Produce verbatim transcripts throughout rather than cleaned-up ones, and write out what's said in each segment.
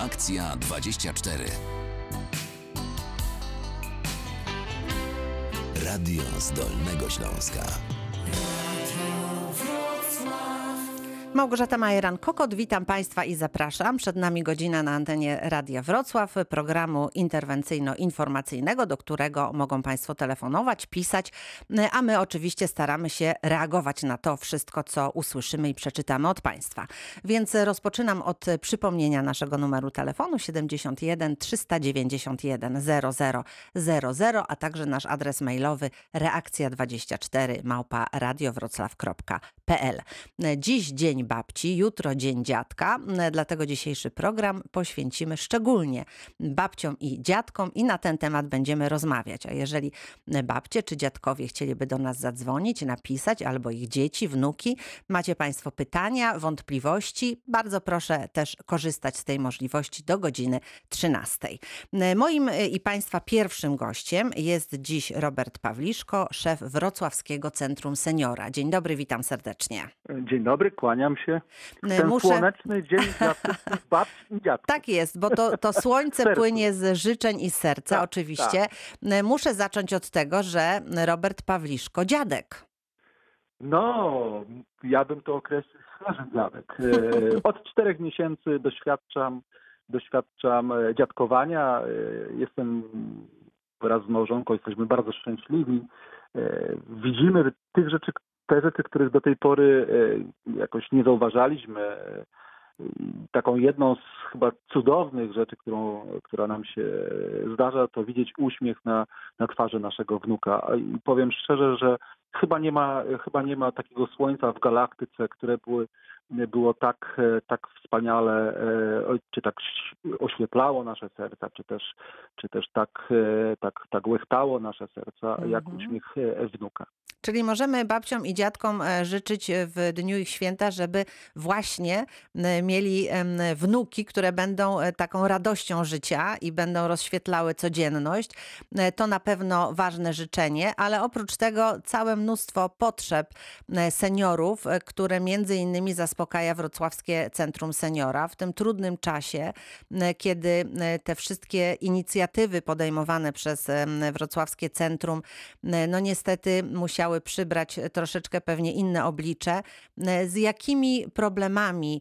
Reakcja dwadzieścia cztery. Radio z Dolnego Śląska. Małgorzata Majeran Kokot, witam Państwa i zapraszam. Przed nami godzina na antenie Radia Wrocław, programu interwencyjno-informacyjnego, do którego mogą Państwo telefonować, pisać, a my oczywiście staramy się reagować na to wszystko, co usłyszymy i przeczytamy od Państwa. Więc rozpoczynam od przypomnienia naszego numeru telefonu siedemdziesiąt jeden trzysta dziewięćdziesiąt jeden zero zero zero zero, a także nasz adres mailowy reakcja dwadzieścia cztery małpa radiowrocław kropka pl. Dziś dzień babci, jutro dzień dziadka, dlatego dzisiejszy program poświęcimy szczególnie babciom i dziadkom i na ten temat będziemy rozmawiać. A jeżeli babcie czy dziadkowie chcieliby do nas zadzwonić, napisać, albo ich dzieci, wnuki, macie Państwo pytania, wątpliwości, bardzo proszę też korzystać z tej możliwości do godziny trzynastej. Moim i Państwa pierwszym gościem jest dziś Robert Pawliszko, szef Wrocławskiego Centrum Seniora. Dzień dobry, witam serdecznie. Dzień dobry, kłaniam się. Ten Muszę... słoneczny dzień dla wszystkich babci i dziadków. Tak jest, bo to, to słońce płynie z życzeń i serca, tak, oczywiście. Tak. Muszę zacząć od tego, że Robert Pawliszko, dziadek. No, ja bym to określił starzem dziadek. Od czterech miesięcy doświadczam, doświadczam dziadkowania. Jestem wraz z małżonką, jesteśmy bardzo szczęśliwi. Widzimy tych rzeczy, te rzeczy, których do tej pory jakoś nie zauważaliśmy. Taką jedną z chyba cudownych rzeczy, którą, która nam się zdarza, to widzieć uśmiech na, na twarzy naszego wnuka. I powiem szczerze, że chyba nie ma, chyba nie ma takiego słońca w galaktyce, które były, było tak, tak wspaniale, czy tak oświeplało nasze serca, czy też, czy też tak, tak, tak łechtało nasze serca, jak mhm. uśmiech wnuka. Czyli możemy babciom i dziadkom życzyć w dniu ich święta, żeby właśnie mieli wnuki, które będą taką radością życia i będą rozświetlały codzienność. To na pewno ważne życzenie, ale oprócz tego całe mnóstwo potrzeb seniorów, które między innymi zaspokaja Wrocławskie Centrum Seniora w tym trudnym czasie, kiedy te wszystkie inicjatywy podejmowane przez Wrocławskie Centrum, no niestety musiały przybrać troszeczkę pewnie inne oblicze. Z jakimi problemami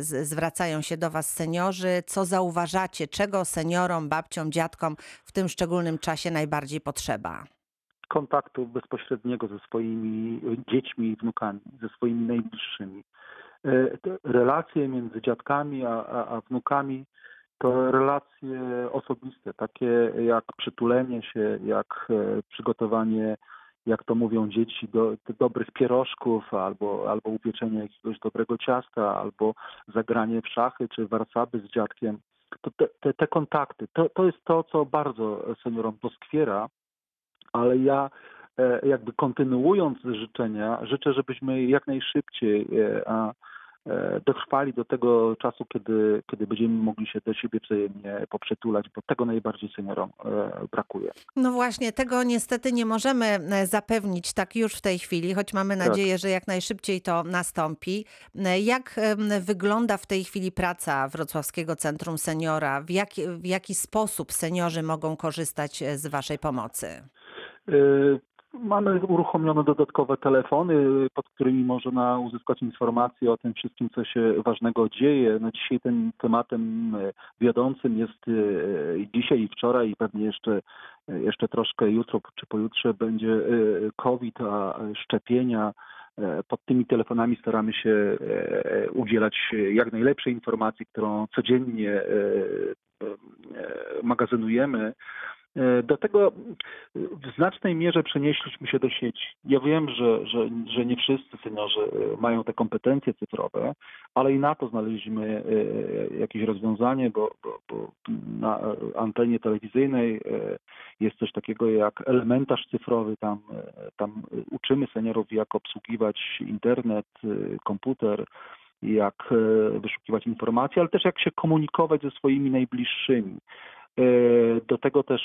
zwracają się do Was seniorzy? Co zauważacie? Czego seniorom, babciom, dziadkom w tym szczególnym czasie najbardziej potrzeba? Kontaktu bezpośredniego ze swoimi dziećmi i wnukami, ze swoimi najbliższymi. Relacje między dziadkami a, a, a wnukami to relacje osobiste, takie jak przytulenie się, jak przygotowanie, jak to mówią dzieci, do, do dobrych pierożków, albo, albo upieczenie jakiegoś dobrego ciasta, albo zagranie w szachy czy warcaby z dziadkiem. To te, te, te kontakty, to, to jest to, co bardzo seniorom doskwiera, ale ja jakby kontynuując życzenia, życzę, żebyśmy jak najszybciej a, dotrwali do tego czasu, kiedy, kiedy będziemy mogli się do siebie wzajemnie poprzytulać, bo tego najbardziej seniorom brakuje. No właśnie, tego niestety nie możemy zapewnić tak już w tej chwili, choć mamy nadzieję, tak, że jak najszybciej to nastąpi. Jak wygląda w tej chwili praca Wrocławskiego Centrum Seniora? W jaki, w jaki sposób seniorzy mogą korzystać z Waszej pomocy? Y- Mamy uruchomione dodatkowe telefony, pod którymi można uzyskać informacje o tym wszystkim, co się ważnego dzieje. No dzisiaj tym tematem wiodącym jest dzisiaj i wczoraj i pewnie jeszcze, jeszcze troszkę jutro czy pojutrze będzie COVID, a szczepienia. Pod tymi telefonami staramy się udzielać jak najlepszej informacji, którą codziennie magazynujemy. Do tego w znacznej mierze przenieśliśmy się do sieci. Ja wiem, że, że, że nie wszyscy seniorzy mają te kompetencje cyfrowe, ale i na to znaleźliśmy jakieś rozwiązanie, bo, bo, bo na antenie telewizyjnej jest coś takiego jak elementarz cyfrowy. Tam, tam uczymy seniorów, jak obsługiwać internet, komputer, jak wyszukiwać informacje, ale też jak się komunikować ze swoimi najbliższymi. Do tego też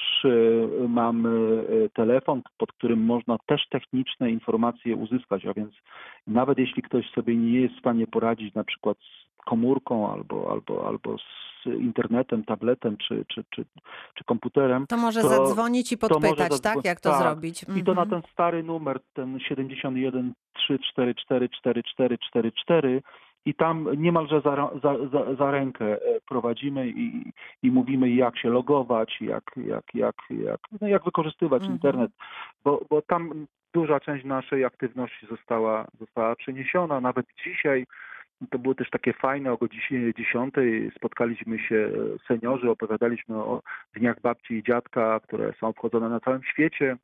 mamy telefon, pod którym można też techniczne informacje uzyskać, a więc nawet jeśli ktoś sobie nie jest w stanie poradzić na przykład z komórką albo, albo, albo z internetem, tabletem czy, czy, czy, czy komputerem. To może to, zadzwonić i podpytać, zadzwon- tak? Jak to tak. zrobić? Mhm. I to na ten stary numer, ten siedem jeden trzy cztery cztery cztery cztery cztery cztery cztery. I tam niemalże za, za, za, za rękę prowadzimy i, i mówimy, jak się logować, jak, jak, jak, jak, no jak wykorzystywać mhm. internet, bo, bo tam duża część naszej aktywności została, została przeniesiona. Nawet dzisiaj to było też takie fajne, o godzinie dziesiątej spotkaliśmy się seniorzy, opowiadaliśmy o dniach babci i dziadka, które są obchodzone na całym świecie.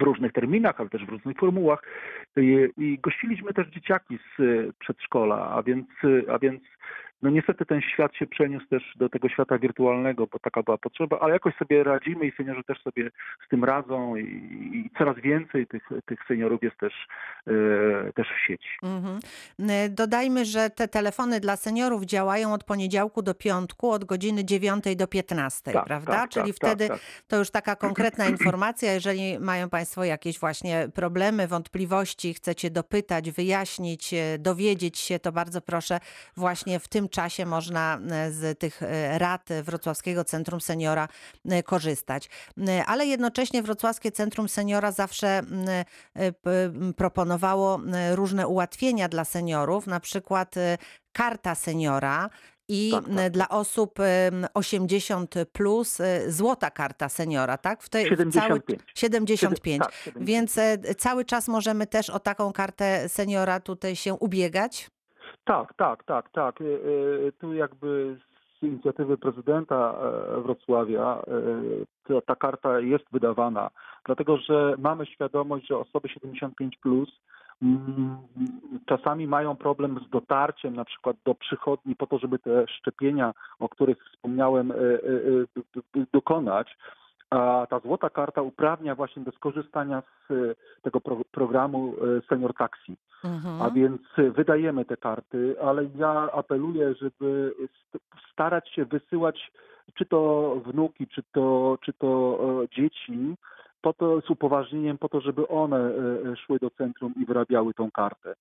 W różnych terminach, ale też w różnych formułach. I, i gościliśmy też dzieciaki z przedszkola, a więc, a więc no niestety ten świat się przeniósł też do tego świata wirtualnego, bo taka była potrzeba, ale jakoś sobie radzimy i seniorzy też sobie z tym radzą i, i coraz więcej tych, tych seniorów jest też, e, też w sieci. Mhm. Dodajmy, że te telefony dla seniorów działają od poniedziałku do piątku, od godziny dziewiątej do piętnastej, tak, prawda? Tak, Czyli tak, wtedy tak, tak. to już taka konkretna informacja, jeżeli mają Państwo jakieś właśnie problemy, wątpliwości, chcecie dopytać, wyjaśnić, dowiedzieć się, to bardzo proszę właśnie w tym czasie można z tych rad Wrocławskiego Centrum Seniora korzystać. Ale jednocześnie Wrocławskie Centrum Seniora zawsze proponowało różne ułatwienia dla seniorów, na przykład karta seniora, i tak, tak. dla osób osiemdziesiąt plus złota karta seniora, tak? W tej, siedemdziesiąt pięć. Cały, siedemdziesiąt pięć. Tak, siedemdziesiąt pięć. Więc cały czas możemy też o taką kartę seniora tutaj się ubiegać? Tak, tak, tak, tak. Tu jakby z inicjatywy prezydenta Wrocławia ta, ta karta jest wydawana, dlatego że mamy świadomość, że osoby siedemdziesiąt pięć plus czasami mają problem z dotarciem na przykład do przychodni po to, żeby te szczepienia, o których wspomniałem, dokonać. A ta złota karta uprawnia właśnie do skorzystania z tego pro- programu Senior Taxi. Mhm. A więc wydajemy te karty, ale ja apeluję, żeby starać się wysyłać czy to wnuki, czy to, czy to dzieci, po to, z upoważnieniem po to, żeby one szły do centrum i wyrabiały tą kartę.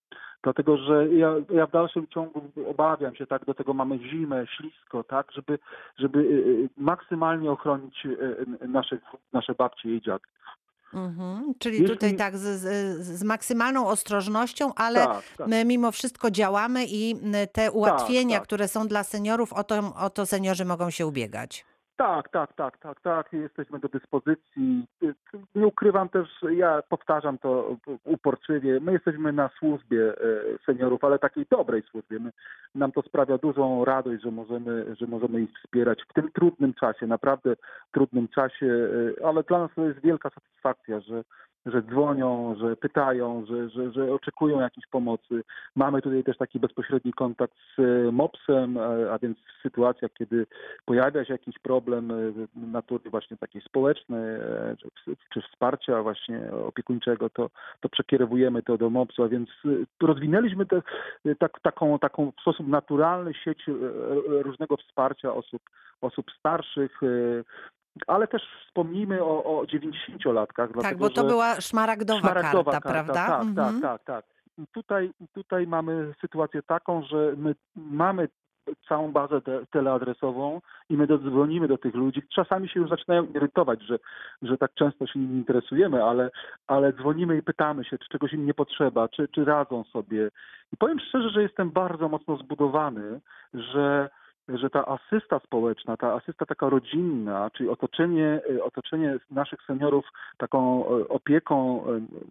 Dlatego, że ja, ja w dalszym ciągu obawiam się, tak, do tego mamy zimę, ślisko, tak, żeby, żeby maksymalnie ochronić nasze, nasze babcie i dziadki. Mhm, czyli Jeśli... tutaj tak z, z, z maksymalną ostrożnością, ale tak, tak. my mimo wszystko działamy i te ułatwienia, tak, tak. które są dla seniorów, o to, o to seniorzy mogą się ubiegać. Tak, tak, tak, tak, tak. Jesteśmy do dyspozycji. Nie ukrywam też, ja powtarzam to uporczywie, my jesteśmy na służbie seniorów, ale takiej dobrej służbie. My, nam to sprawia dużą radość, że możemy, że możemy ich wspierać w tym trudnym czasie, naprawdę trudnym czasie, ale dla nas to jest wielka satysfakcja, że że dzwonią, że pytają, że, że, że oczekują jakiejś pomocy. Mamy tutaj też taki bezpośredni kontakt z mopsem, a więc w sytuacjach, kiedy pojawia się jakiś problem natury właśnie takiej społecznej czy wsparcia właśnie opiekuńczego, to, to przekierowujemy to do mopsu, a więc rozwinęliśmy te, tak, taką, taką w sposób naturalny sieć różnego wsparcia osób, osób starszych. Ale też wspomnijmy o, o dziewięćdziesięciolatkach. Dlatego, tak, bo to że... była szmaragdowa, szmaragdowa karta, karta, prawda? Tak, mhm. tak, tak, tak. Tutaj, tutaj mamy sytuację taką, że my mamy całą bazę te, teleadresową i my dodzwonimy do tych ludzi. Czasami się już zaczynają irytować, że, że tak często się nimi interesujemy, ale, ale dzwonimy i pytamy się, czy czegoś im nie potrzeba, czy, czy radzą sobie. I powiem szczerze, że jestem bardzo mocno zbudowany, że... że ta asysta społeczna, ta asysta taka rodzinna, czyli otoczenie, otoczenie naszych seniorów taką opieką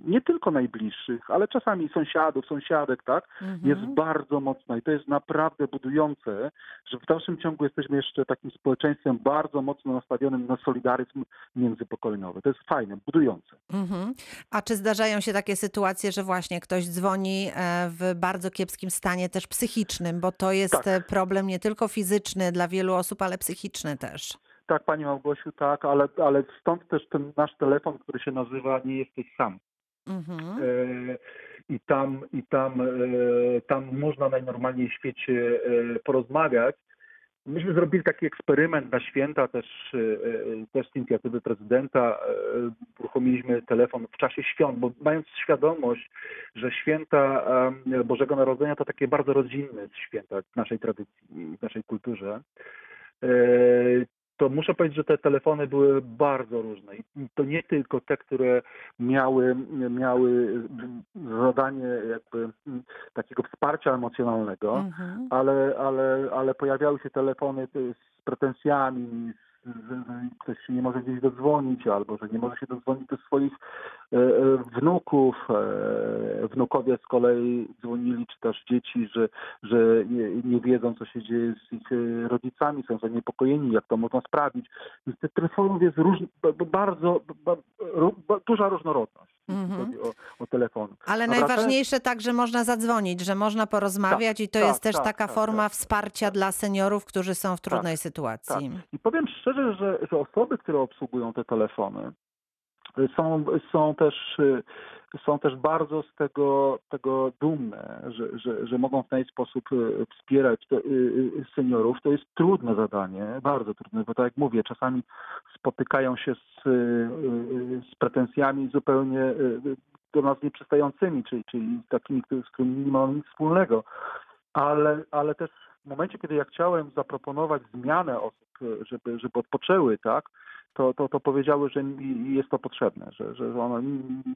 nie tylko najbliższych, ale czasami sąsiadów, sąsiadek, tak, mhm. jest bardzo mocna i to jest naprawdę budujące, że w dalszym ciągu jesteśmy jeszcze takim społeczeństwem bardzo mocno nastawionym na solidaryzm międzypokoleniowy. To jest fajne, budujące. Mhm. A czy zdarzają się takie sytuacje, że właśnie ktoś dzwoni w bardzo kiepskim stanie też psychicznym, bo to jest tak. problem nie tylko fizyczny, fizyczny dla wielu osób, ale psychiczny też. Tak, Pani Małgosiu, tak, ale, ale stąd też ten nasz telefon, który się nazywa Nie jesteś sam. Mhm. E, I tam, i tam, e, tam można najnormalniej w świecie e, porozmawiać. Myśmy zrobili taki eksperyment na święta, też, też z inicjatywy prezydenta. Uruchomiliśmy telefon w czasie świąt, bo mając świadomość, że święta Bożego Narodzenia to takie bardzo rodzinne święta w naszej tradycji, w naszej kulturze, to muszę powiedzieć, że te telefony były bardzo różne. I to nie tylko te, które miały, miały zadanie jakby takiego wsparcia emocjonalnego, mhm. ale, ale, ale pojawiały się telefony z pretensjami, że ktoś się nie może gdzieś dodzwonić albo że nie może się dodzwonić do swoich wnuków. Wnukowie z kolei dzwonili, czy też dzieci, że, że nie, nie wiedzą, co się dzieje z ich rodzicami, są zaniepokojeni, jak to można sprawić. Więc tych telefonów jest róż... bardzo ba, ba, duża różnorodność, mm-hmm. jeśli chodzi o, o telefony. Ale Dobra, najważniejsze tak, że można zadzwonić, że można porozmawiać tak, i to tak, jest też tak, taka tak, forma tak, wsparcia tak, dla seniorów, którzy są w trudnej tak, sytuacji. Tak. I powiem szczerze, że, że osoby, które obsługują te telefony, Są, są, też, są też bardzo z tego, tego dumne, że, że, że mogą w ten sposób wspierać te, seniorów. To jest trudne zadanie, bardzo trudne, bo tak jak mówię, czasami spotykają się z, z pretensjami zupełnie do nas nieprzystającymi, czyli, czyli takimi, z którymi nie mamy nic wspólnego. Ale, ale też w momencie, kiedy ja chciałem zaproponować zmianę osób, żeby, żeby odpoczęły, tak, To, to, to powiedziały, że jest to potrzebne, że, że one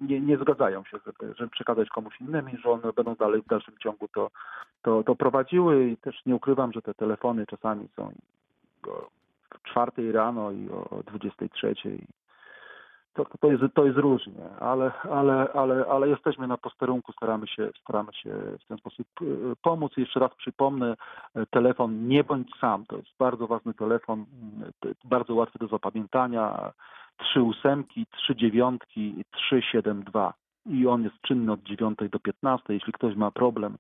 nie, nie zgadzają się, żeby, żeby przekazać komuś innemu, że one będą dalej w dalszym ciągu to, to, to prowadziły. I też nie ukrywam, że te telefony czasami są o czwartej rano i o dwudziestej trzeciej. To, to, jest, to jest różnie, ale, ale, ale, ale jesteśmy na posterunku, staramy się, staramy się w ten sposób pomóc. Jeszcze raz przypomnę, telefon Nie bądź sam, to jest bardzo ważny telefon, bardzo łatwy do zapamiętania, trzy ósemki, trzy dziewiątki, trzy siedem dwa i on jest czynny od dziewiątej do piętnastej. Jeśli ktoś ma problem,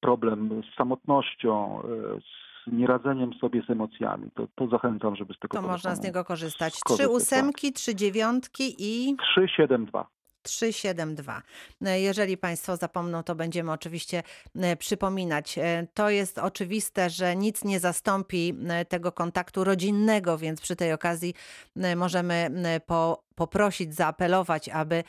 problem z samotnością, z nieradzeniem sobie z emocjami, to, to zachęcam, żeby z tego korzystać. To można z niego korzystać. Trzy ósemki, trzy dziewiątki i... Trzy siedem dwa. trzy siedem dwa. Jeżeli Państwo zapomną, to będziemy oczywiście przypominać. To jest oczywiste, że nic nie zastąpi tego kontaktu rodzinnego, więc przy tej okazji możemy po, poprosić, zaapelować, aby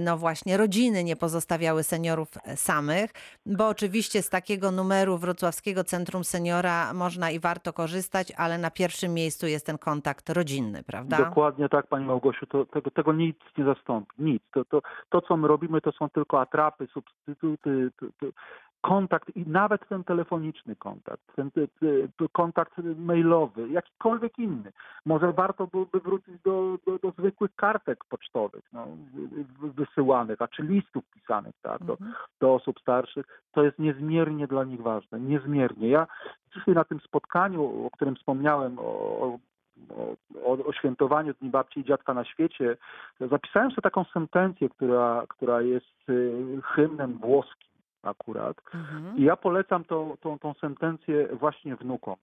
no właśnie rodziny nie pozostawiały seniorów samych, bo oczywiście z takiego numeru Wrocławskiego Centrum Seniora można i warto korzystać, ale na pierwszym miejscu jest ten kontakt rodzinny, prawda? Dokładnie tak, Pani Małgosiu, to, tego, tego nic nie zastąpi, nic. To, to, to, co my robimy, to są tylko atrapy, substytuty, to, to kontakt i nawet ten telefoniczny kontakt, ten te, te, kontakt mailowy, jakikolwiek inny. Może warto byłoby wrócić do, do, do zwykłych kartek pocztowych, no, wysyłanych, a czy listów pisanych tak, do, do osób starszych. To jest niezmiernie dla nich ważne, niezmiernie. Ja dzisiaj na tym spotkaniu, o którym wspomniałem, o, o O, o, o świętowaniu Dni Babci i Dziadka na świecie, zapisałem sobie taką sentencję, która, która jest y, hymnem włoskim akurat. Mhm. I ja polecam tą, tą, tą sentencję właśnie wnukom.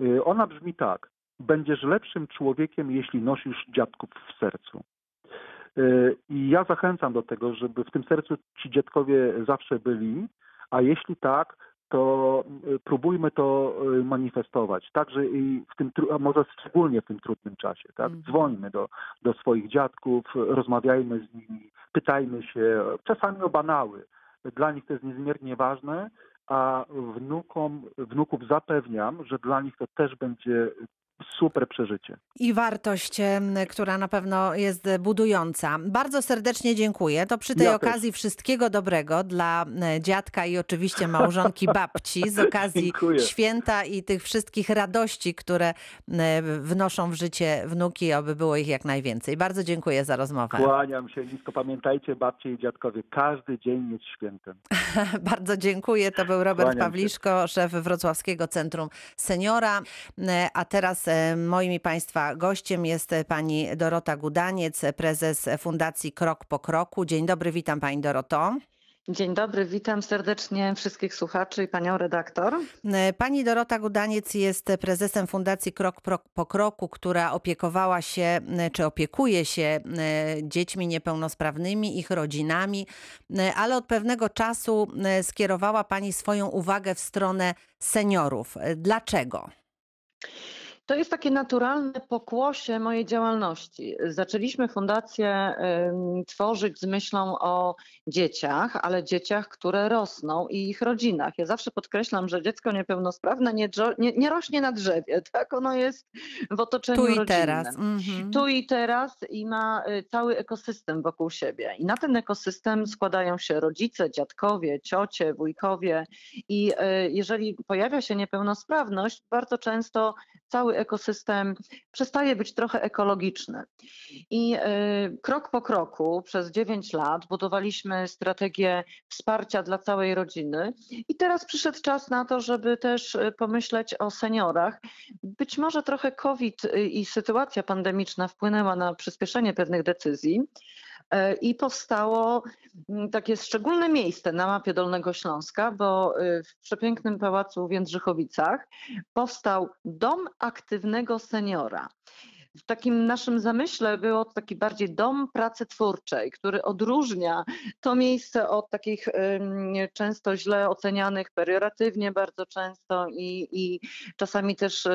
Y, ona brzmi tak. Będziesz lepszym człowiekiem, jeśli nosisz dziadków w sercu. Y, I ja zachęcam do tego, żeby w tym sercu ci dziadkowie zawsze byli, a jeśli tak, to próbujmy to manifestować. Także i w tym, a może szczególnie w tym trudnym czasie, tak? Dzwońmy do, do swoich dziadków, rozmawiajmy z nimi, pytajmy się, czasami o banały. Dla nich to jest niezmiernie ważne, a wnukom, wnuków zapewniam, że dla nich to też będzie super przeżycie. I wartość, która na pewno jest budująca. Bardzo serdecznie dziękuję. To przy tej ja okazji też. Wszystkiego dobrego dla dziadka i oczywiście małżonki babci z okazji dziękuję. Święta i tych wszystkich radości, które wnoszą w życie wnuki, aby było ich jak najwięcej. Bardzo dziękuję za rozmowę. Kłaniam się nisko. Pamiętajcie, babcie i dziadkowie, każdy dzień jest świętem. Bardzo dziękuję. To był Robert Kłaniam Pawliszko, się. Szef Wrocławskiego Centrum Seniora. A teraz moim i Państwa gościem jest pani Dorota Gudaniec, prezes Fundacji Krok po Kroku. Dzień dobry, witam Pani Doroto. Dzień dobry, witam serdecznie wszystkich słuchaczy i panią redaktor. Pani Dorota Gudaniec jest prezesem Fundacji Krok po Kroku, która opiekowała się, czy opiekuje się dziećmi niepełnosprawnymi, ich rodzinami, ale od pewnego czasu skierowała Pani swoją uwagę w stronę seniorów. Dlaczego? To jest takie naturalne pokłosie mojej działalności. Zaczęliśmy fundację y, tworzyć z myślą o dzieciach, ale dzieciach, które rosną i ich rodzinach. Ja zawsze podkreślam, że dziecko niepełnosprawne nie, nie, nie rośnie na drzewie, tak? Ono jest w otoczeniu tu i rodzinnym. Teraz. Mhm. Tu i teraz i ma cały ekosystem wokół siebie. I na ten ekosystem składają się rodzice, dziadkowie, ciocie, wujkowie i y, jeżeli pojawia się niepełnosprawność, bardzo często cały ekosystem przestaje być trochę ekologiczny. I y, krok po kroku przez dziewięć lat budowaliśmy strategię wsparcia dla całej rodziny i teraz przyszedł czas na to, żeby też pomyśleć o seniorach. Być może trochę COVID i sytuacja pandemiczna wpłynęła na przyspieszenie pewnych decyzji y, i powstało takie szczególne miejsce na mapie Dolnego Śląska, bo w przepięknym pałacu w Wędrzychowicach powstał Dom Aktywnego Seniora. W takim naszym zamyśle było to taki bardziej dom pracy twórczej, który odróżnia to miejsce od takich często źle ocenianych, pejoratywnie bardzo często i, i czasami też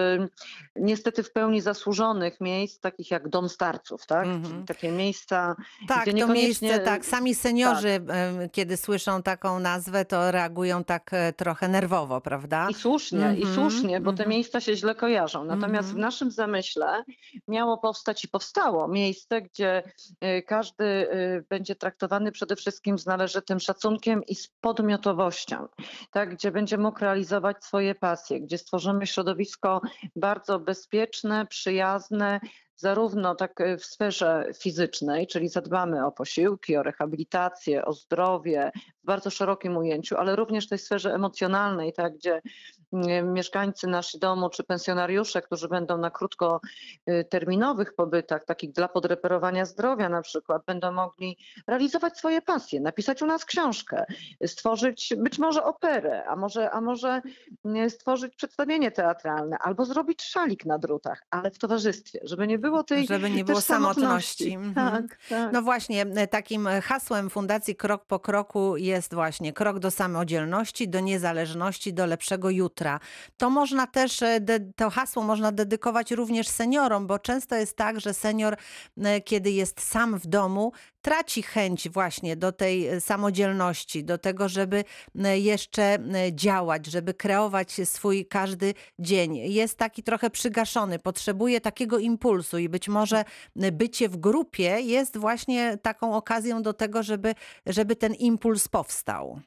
niestety w pełni zasłużonych miejsc, takich jak dom starców, tak? Mm-hmm. Takie miejsca, tak, gdzie niekoniecznie... to miejsce, tak, sami seniorzy, tak, kiedy słyszą taką nazwę, to reagują tak trochę nerwowo, prawda? I słusznie, mm-hmm. i słusznie, bo te mm-hmm. miejsca się źle kojarzą. Natomiast mm-hmm. w naszym zamyśle miało powstać i powstało miejsce, gdzie każdy będzie traktowany przede wszystkim z należytym szacunkiem i z podmiotowością, tak? Gdzie będzie mógł realizować swoje pasje, gdzie stworzymy środowisko bardzo bezpieczne, przyjazne, zarówno tak w sferze fizycznej, czyli zadbamy o posiłki, o rehabilitację, o zdrowie w bardzo szerokim ujęciu, ale również w tej sferze emocjonalnej, tak, gdzie mieszkańcy naszego domu czy pensjonariusze, którzy będą na krótkoterminowych pobytach, takich dla podreperowania zdrowia na przykład, będą mogli realizować swoje pasje, napisać u nas książkę, stworzyć być może operę, a może, a może stworzyć przedstawienie teatralne albo zrobić szalik na drutach, ale w towarzystwie, żeby nie było Było tej, żeby nie było samotności. samotności. Tak, tak. No właśnie, takim hasłem Fundacji Krok po Kroku jest właśnie krok do samodzielności, do niezależności, do lepszego jutra. To można też, to hasło można dedykować również seniorom, bo często jest tak, że senior, kiedy jest sam w domu, traci chęć właśnie do tej samodzielności, do tego, żeby jeszcze działać, żeby kreować swój każdy dzień. Jest taki trochę przygaszony, potrzebuje takiego impulsu i być może bycie w grupie jest właśnie taką okazją do tego, żeby, żeby ten impuls powstał.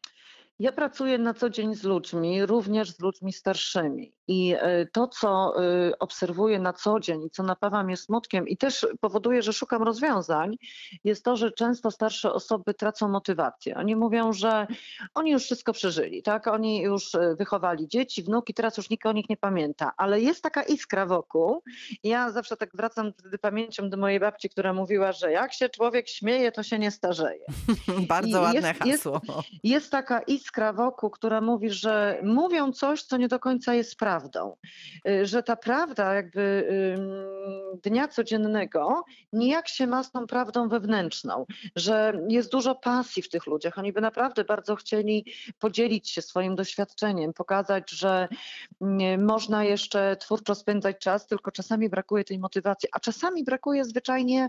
Ja pracuję na co dzień z ludźmi, również z ludźmi starszymi i to, co obserwuję na co dzień i co napawa mnie smutkiem i też powoduje, że szukam rozwiązań, jest to, że często starsze osoby tracą motywację. Oni mówią, że oni już wszystko przeżyli, tak? Oni już wychowali dzieci, wnuki, teraz już nikt o nich nie pamięta, ale jest taka iskra wokół. Ja zawsze tak wracam wtedy pamięcią do mojej babci, która mówiła, że jak się człowiek śmieje, to się nie starzeje. Bardzo I ładne jest, hasło. Jest, jest taka iskra Iskra wokół, która mówi, że mówią coś, co nie do końca jest prawdą. Że ta prawda jakby dnia codziennego nijak się ma z tą prawdą wewnętrzną. Że jest dużo pasji w tych ludziach. Oni by naprawdę bardzo chcieli podzielić się swoim doświadczeniem, pokazać, że można jeszcze twórczo spędzać czas, tylko czasami brakuje tej motywacji, a czasami brakuje zwyczajnie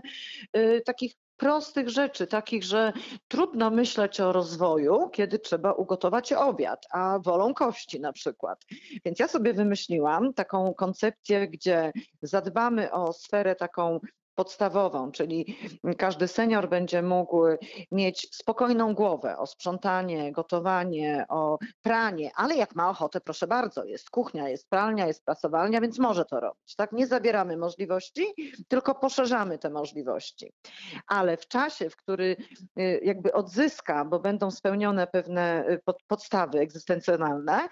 takich prostych rzeczy, takich, że trudno myśleć o rozwoju, kiedy trzeba ugotować obiad, a wolą kości na przykład. Więc ja sobie wymyśliłam taką koncepcję, gdzie zadbamy o sferę taką podstawową, czyli każdy senior będzie mógł mieć spokojną głowę o sprzątanie, gotowanie, o pranie, ale jak ma ochotę, proszę bardzo, jest kuchnia, jest pralnia, jest prasowalnia, więc może to robić. Tak? Nie zabieramy możliwości, tylko poszerzamy te możliwości. Ale w czasie, w który jakby odzyska, bo będą spełnione pewne podstawy egzystencjonalne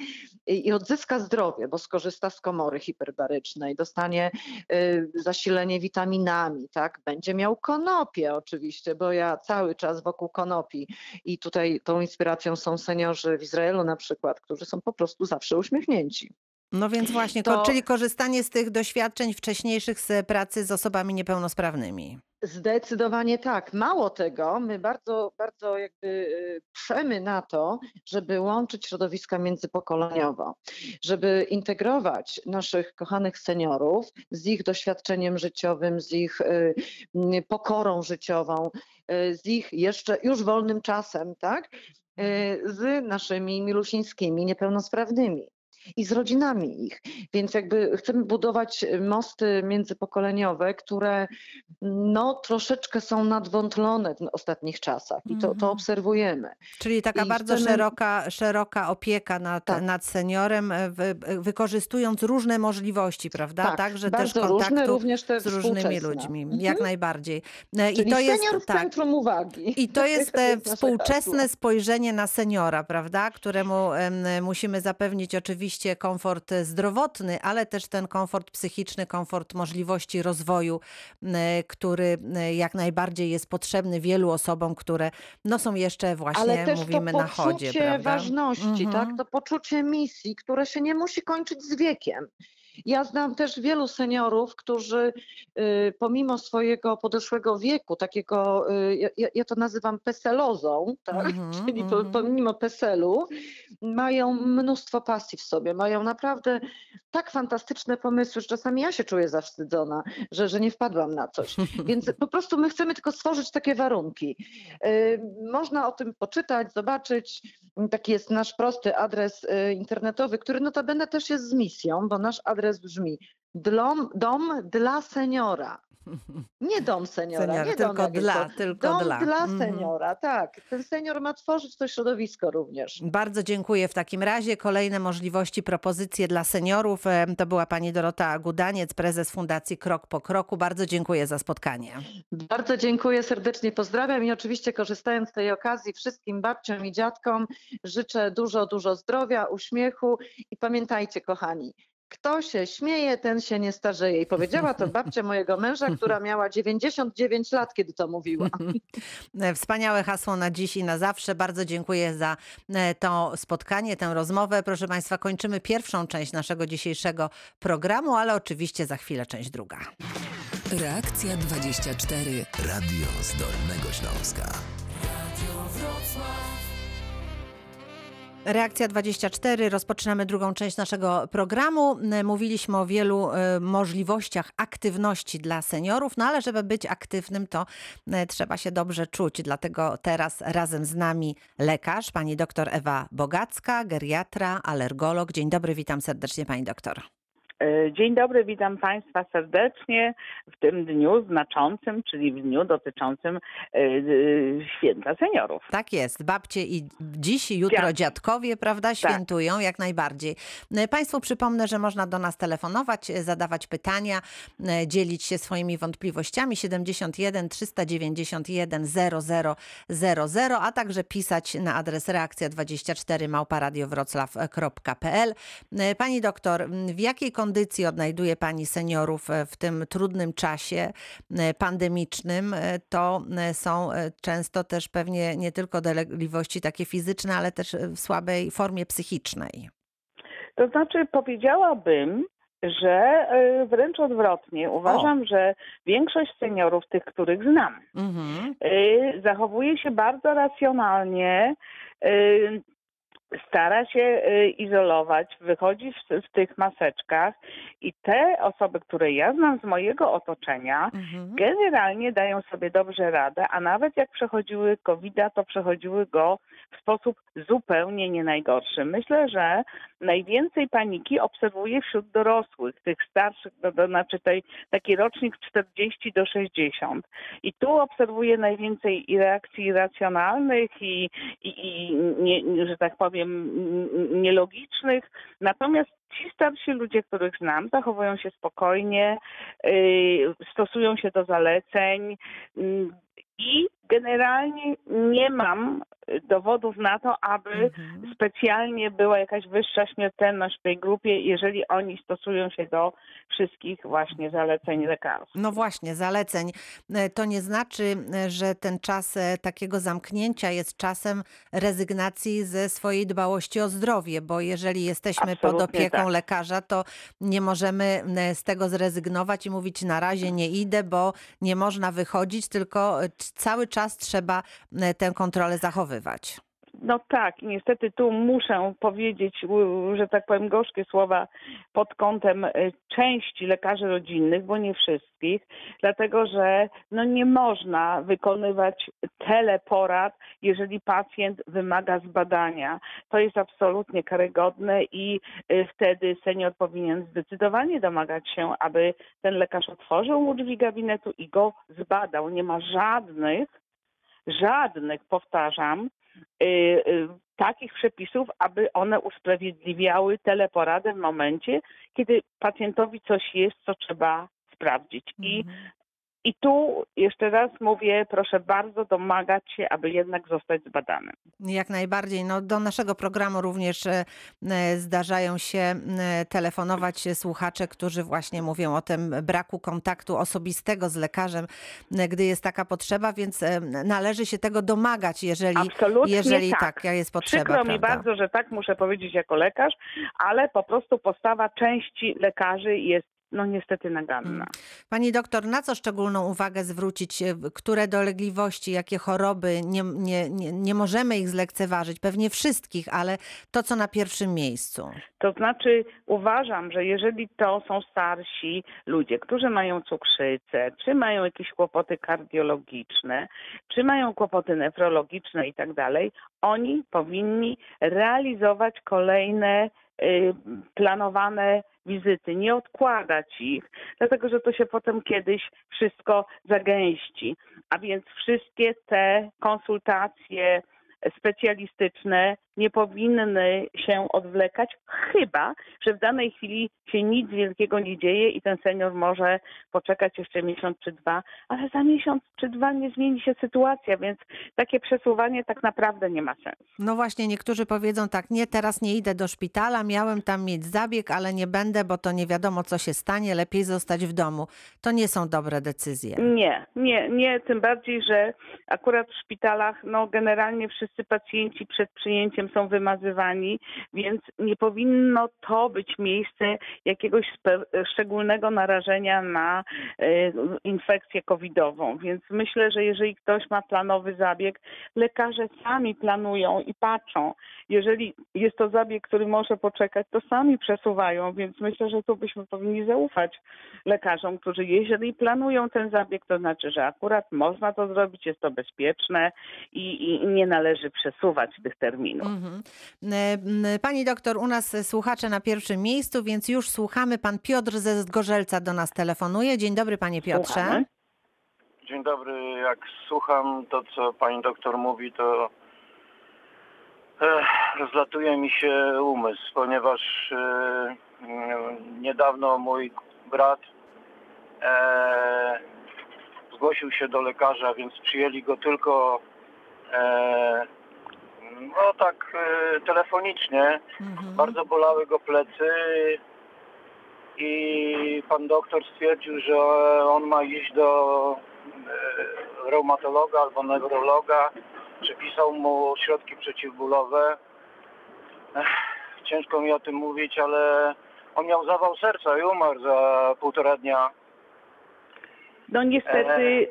i odzyska zdrowie, bo skorzysta z komory hiperbarycznej, dostanie zasilenie witaminami, tak? Będzie miał konopię oczywiście, bo ja cały czas wokół konopi i tutaj tą inspiracją są seniorzy w Izraelu na przykład, którzy są po prostu zawsze uśmiechnięci. No więc właśnie, to... czyli korzystanie z tych doświadczeń wcześniejszych z pracy z osobami niepełnosprawnymi. Zdecydowanie tak. Mało tego, my bardzo, bardzo jakby przemy na to, żeby łączyć środowiska międzypokoleniowo, żeby integrować naszych kochanych seniorów z ich doświadczeniem życiowym, z ich pokorą życiową, z ich jeszcze już wolnym czasem, tak, z naszymi milusińskimi niepełnosprawnymi i z rodzinami ich. Więc jakby chcemy budować mosty międzypokoleniowe, które no troszeczkę są nadwątlone w ostatnich czasach i to, to obserwujemy. Czyli taka I bardzo chcemy... szeroka, szeroka opieka nad, tak. nad seniorem, wy, wykorzystując różne możliwości, prawda? Tak, Także też kontaktu różne, również te z różnymi ludźmi, mhm. jak najbardziej. Czyli I to jest w tak. centrum uwagi. I to jest współczesne spojrzenie na seniora, prawda? Któremu musimy zapewnić oczywiście komfort zdrowotny, ale też ten komfort psychiczny, komfort możliwości rozwoju, który jak najbardziej jest potrzebny wielu osobom, które no są jeszcze właśnie, ale też mówimy, na chodzie. Ale to poczucie ważności, mhm. tak? To poczucie misji, które się nie musi kończyć z wiekiem. Ja znam też wielu seniorów, którzy y, pomimo swojego podeszłego wieku, takiego, y, ja, ja to nazywam peselozą, tak? mm-hmm, czyli po, pomimo peselu, mają mnóstwo pasji w sobie, mają naprawdę tak fantastyczne pomysły, że czasami ja się czuję zawstydzona, że, że nie wpadłam na coś. Więc po prostu my chcemy tylko stworzyć takie warunki. Y, można o tym poczytać, zobaczyć. Taki jest nasz prosty adres y, internetowy, który notabene też jest z misją, bo nasz adres brzmi dom, dom dla seniora. Nie dom seniora, senior, nie tylko dom dla, tylko dom dla. dla seniora, tak. Ten senior ma tworzyć to środowisko również. Bardzo dziękuję w takim razie. Kolejne możliwości, propozycje dla seniorów. To była pani Dorota Gudaniec, prezes Fundacji Krok po Kroku. Bardzo dziękuję za spotkanie. Bardzo dziękuję, serdecznie pozdrawiam i oczywiście korzystając z tej okazji wszystkim babciom i dziadkom życzę dużo, dużo zdrowia, uśmiechu i pamiętajcie, kochani, kto się śmieje, ten się nie starzeje. I powiedziała to babcia mojego męża, która miała dziewięćdziesiąt dziewięć lat, kiedy to mówiła. Wspaniałe hasło na dziś i na zawsze. Bardzo dziękuję za to spotkanie, tę rozmowę. Proszę Państwa, kończymy pierwszą część naszego dzisiejszego programu, ale oczywiście za chwilę część druga. Reakcja dwadzieścia cztery. Radio z Dolnego Śląska. Radio Wrocław. Reakcja dwadzieścia cztery. Rozpoczynamy drugą część naszego programu. Mówiliśmy o wielu możliwościach aktywności dla seniorów, no ale żeby być aktywnym, to trzeba się dobrze czuć. Dlatego teraz razem z nami lekarz, pani doktor Ewa Bogacka, geriatra, alergolog. Dzień dobry, witam serdecznie pani doktor. Dzień dobry, witam Państwa serdecznie w tym dniu znaczącym, czyli w dniu dotyczącym święta seniorów. Tak jest, babcie i dziś, i jutro Dziad. dziadkowie, prawda, świętują tak. jak najbardziej. Państwu przypomnę, że można do nas telefonować, zadawać pytania, dzielić się swoimi wątpliwościami siedemdziesiąt jeden trzysta dziewięćdziesiąt jeden zero zero zero zero, a także pisać na adres reakcja dwadzieścia cztery małpa radio wrocław kropka p l. Pani doktor, w jakiej kondycji kondycji odnajduje pani seniorów w tym trudnym czasie pandemicznym? To są często też pewnie nie tylko dolegliwości takie fizyczne, ale też w słabej formie psychicznej. To znaczy, powiedziałabym, że wręcz odwrotnie. Uważam, o. że większość seniorów, tych, których znam, mhm. zachowuje się bardzo racjonalnie, stara się izolować, wychodzi w, w tych maseczkach i te osoby, które ja znam z mojego otoczenia, mhm. generalnie dają sobie dobrze radę, a nawet jak przechodziły kowida, to przechodziły go w sposób zupełnie nie najgorszy. Myślę, że najwięcej paniki obserwuję wśród dorosłych, tych starszych, to, to znaczy tej, taki rocznik czterdzieści do sześćdziesięciu. I tu obserwuję najwięcej i reakcji irracjonalnych i, i, i nie, że tak powiem, nielogicznych. Natomiast ci starsi ludzie, których znam, zachowują się spokojnie, stosują się do zaleceń i Generalnie nie mam dowodów na to, aby mhm. specjalnie była jakaś wyższa śmiertelność w tej grupie, jeżeli oni stosują się do wszystkich właśnie zaleceń lekarskich. No właśnie, zaleceń. To nie znaczy, że ten czas takiego zamknięcia jest czasem rezygnacji ze swojej dbałości o zdrowie, bo jeżeli jesteśmy Absolutnie pod opieką tak. lekarza, to nie możemy z tego zrezygnować i mówić na razie nie idę, bo nie można wychodzić, tylko cały czas trzeba tę kontrolę zachowywać. No tak, i niestety tu muszę powiedzieć, że tak powiem, gorzkie słowa pod kątem części lekarzy rodzinnych, bo nie wszystkich, dlatego że no nie można wykonywać teleporad, jeżeli pacjent wymaga zbadania. To jest absolutnie karygodne i wtedy senior powinien zdecydowanie domagać się, aby ten lekarz otworzył mu drzwi gabinetu i go zbadał. Nie ma żadnych, żadnych, powtarzam, Yy, yy, takich przepisów, aby one usprawiedliwiały teleporadę w momencie, kiedy pacjentowi coś jest, co trzeba sprawdzić. I, mm-hmm. i tu jeszcze raz mówię, proszę bardzo domagać się, aby jednak zostać zbadanym. Jak najbardziej. No, do naszego programu również zdarzają się telefonować słuchacze, którzy właśnie mówią o tym braku kontaktu osobistego z lekarzem, gdy jest taka potrzeba, więc należy się tego domagać, jeżeli, jeżeli tak. taka jest potrzeba. Przykro mi bardzo, że tak muszę powiedzieć jako lekarz, ale po prostu postawa części lekarzy jest no niestety naganna. Pani doktor, na co szczególną uwagę zwrócić? Które dolegliwości, jakie choroby? Nie, nie, nie, nie możemy ich zlekceważyć, pewnie wszystkich, ale to, co na pierwszym miejscu. To znaczy uważam, że jeżeli to są starsi ludzie, którzy mają cukrzycę, czy mają jakieś kłopoty kardiologiczne, czy mają kłopoty nefrologiczne i tak dalej, oni powinni realizować kolejne y, planowane wizyty, nie odkładać ich, dlatego że to się potem kiedyś wszystko zagęści. A więc wszystkie te konsultacje specjalistyczne nie powinny się odwlekać, chyba że w danej chwili się nic wielkiego nie dzieje i ten senior może poczekać jeszcze miesiąc czy dwa, ale za miesiąc czy dwa nie zmieni się sytuacja, więc takie przesuwanie tak naprawdę nie ma sensu. No właśnie, niektórzy powiedzą tak, nie, teraz nie idę do szpitala, miałem tam mieć zabieg, ale nie będę, bo to nie wiadomo, co się stanie, lepiej zostać w domu. To nie są dobre decyzje. Nie, nie, nie, tym bardziej, że akurat w szpitalach no generalnie wszyscy pacjenci przed przyjęciem są wymazywani, więc nie powinno to być miejsce jakiegoś spe- szczególnego narażenia na y, infekcję covidową. Więc myślę, że jeżeli ktoś ma planowy zabieg, lekarze sami planują i patrzą. Jeżeli jest to zabieg, który może poczekać, to sami przesuwają, więc myślę, że tu byśmy powinni zaufać lekarzom, którzy jeżeli planują ten zabieg, to znaczy, że akurat można to zrobić, jest to bezpieczne i, i nie należy przesuwać tych terminów. Pani doktor, u nas słuchacze na pierwszym miejscu, więc już słuchamy. Pan Piotr ze Zgorzelca do nas telefonuje. Dzień dobry, panie Piotrze. Słuchamy. Dzień dobry. Jak słucham to, co pani doktor mówi, to rozlatuje mi się umysł, ponieważ niedawno mój brat zgłosił się do lekarza, więc przyjęli go tylko no tak y, telefonicznie, mhm. bardzo bolały go plecy i pan doktor stwierdził, że on ma iść do y, reumatologa albo neurologa, przepisał mu środki przeciwbólowe. Ech, ciężko mi o tym mówić, ale on miał zawał serca i umarł za półtora dnia. No niestety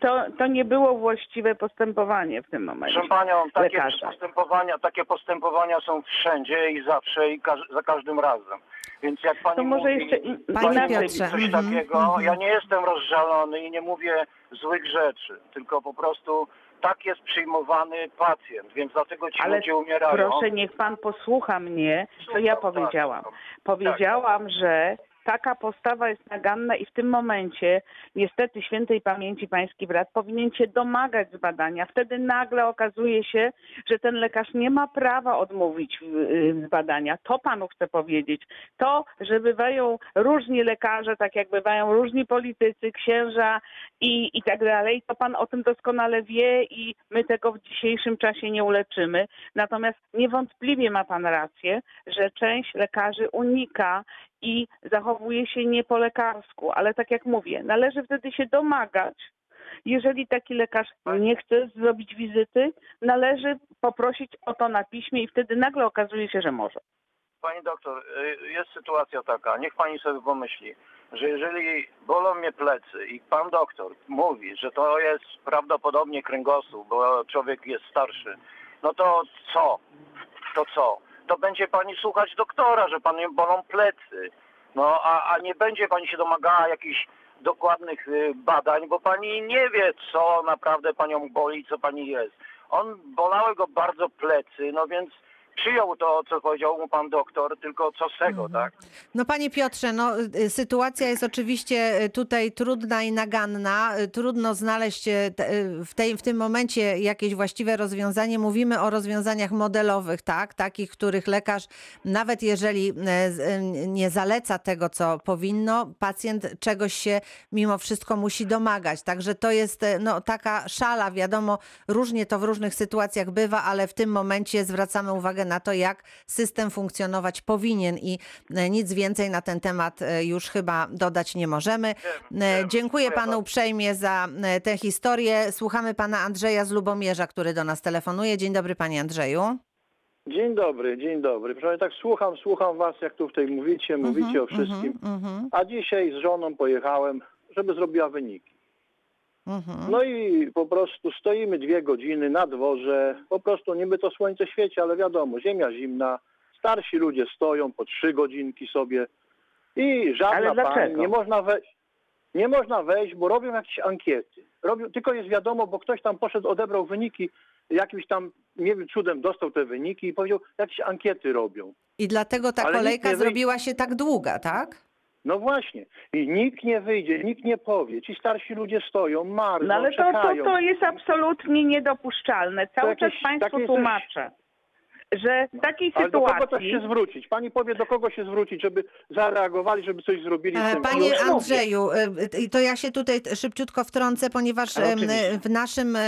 to, to nie było właściwe postępowanie w tym momencie. Proszę panią, takie postępowania, takie postępowania są wszędzie i zawsze i każ, za każdym razem. Więc jak pani to może mówi, jeszcze... pani pani mówi coś mm-hmm. takiego, mm-hmm. ja nie jestem rozżalony i nie mówię złych rzeczy, tylko po prostu tak jest przyjmowany pacjent, więc dlatego ci ale ludzie umierają. Proszę, niech pan posłucha mnie, co ja powiedziałam. Powiedziałam, że taka postawa jest naganna i w tym momencie niestety świętej pamięci pański brat powinien się domagać zbadania. Wtedy nagle okazuje się, że ten lekarz nie ma prawa odmówić zbadania. To panu chcę powiedzieć. To, że bywają różni lekarze, tak jak bywają różni politycy, księża i, i tak dalej, to pan o tym doskonale wie i my tego w dzisiejszym czasie nie uleczymy. Natomiast niewątpliwie ma pan rację, że część lekarzy unika i zachowuje się nie po lekarsku, ale tak jak mówię, należy wtedy się domagać. Jeżeli taki lekarz nie chce zrobić wizyty, należy poprosić o to na piśmie i wtedy nagle okazuje się, że może. Pani doktor, jest sytuacja taka, niech pani sobie pomyśli, że jeżeli bolą mnie plecy i pan doktor mówi, że to jest prawdopodobnie kręgosłup, bo człowiek jest starszy, no to co? To co? To będzie pani słuchać doktora, że panu bolą plecy. No a, a nie będzie pani się domagała jakichś dokładnych y, badań, bo pani nie wie, co naprawdę panią boli, co pani jest. On bolały go bardzo plecy, no więc przyjął to, co powiedział mu pan doktor, tylko co z tego, mhm. tak? No panie Piotrze, no sytuacja jest oczywiście tutaj trudna i naganna. Trudno znaleźć w, tej, w tym momencie jakieś właściwe rozwiązanie. Mówimy o rozwiązaniach modelowych, tak? Takich, których lekarz, nawet jeżeli nie zaleca tego, co powinno, pacjent czegoś się mimo wszystko musi domagać. Także to jest no, taka szala, wiadomo, różnie to w różnych sytuacjach bywa, ale w tym momencie zwracamy uwagę na to, jak system funkcjonować powinien i nic więcej na ten temat już chyba dodać nie możemy. Wiem, Dziękuję wiem, panu uprzejmie za tę historię. Słuchamy pana Andrzeja z Lubomierza, który do nas telefonuje. Dzień dobry, panie Andrzeju. Dzień dobry, dzień dobry. Proszę, tak słucham, słucham was, jak tu tutaj mówicie, mówicie mm-hmm, o wszystkim. Mm-hmm. A dzisiaj z żoną pojechałem, żeby zrobiła wyniki. No i po prostu stoimy dwie godziny na dworze, po prostu niby to słońce świeci, ale wiadomo, ziemia zimna, starsi ludzie stoją po trzy godzinki sobie i żadna pani, nie można wejść, nie można wejść, bo robią jakieś ankiety, robią, tylko jest wiadomo, bo ktoś tam poszedł, odebrał wyniki, jakimś tam, nie wiem, cudem dostał te wyniki i powiedział, jakieś ankiety robią. I dlatego ta ale kolejka zrobiła się tak długa, tak? No właśnie. I nikt nie wyjdzie, nikt nie powie. Ci starsi ludzie stoją, marzą, no ale to, to, to jest absolutnie niedopuszczalne. Cały jakieś, czas państwu tłumaczę, coś... że w takiej ale sytuacji... Ale do kogo to się zwrócić? Pani powie, do kogo się zwrócić, żeby zareagowali, żeby coś zrobili z tym. Panie Andrzeju, to ja się tutaj szybciutko wtrącę, ponieważ w naszym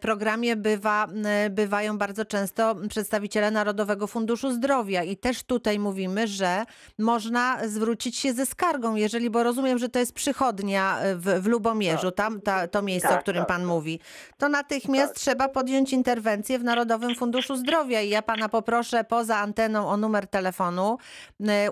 programie bywa, bywają bardzo często przedstawiciele Narodowego Funduszu Zdrowia i też tutaj mówimy, że można zwrócić się ze skargą, jeżeli, bo rozumiem, że to jest przychodnia w, w Lubomierzu, tam ta, to miejsce, tak, o którym pan tak. mówi, to natychmiast tak. trzeba podjąć interwencję w Narodowym Funduszu Zdrowia i ja pana poproszę poza anteną o numer telefonu,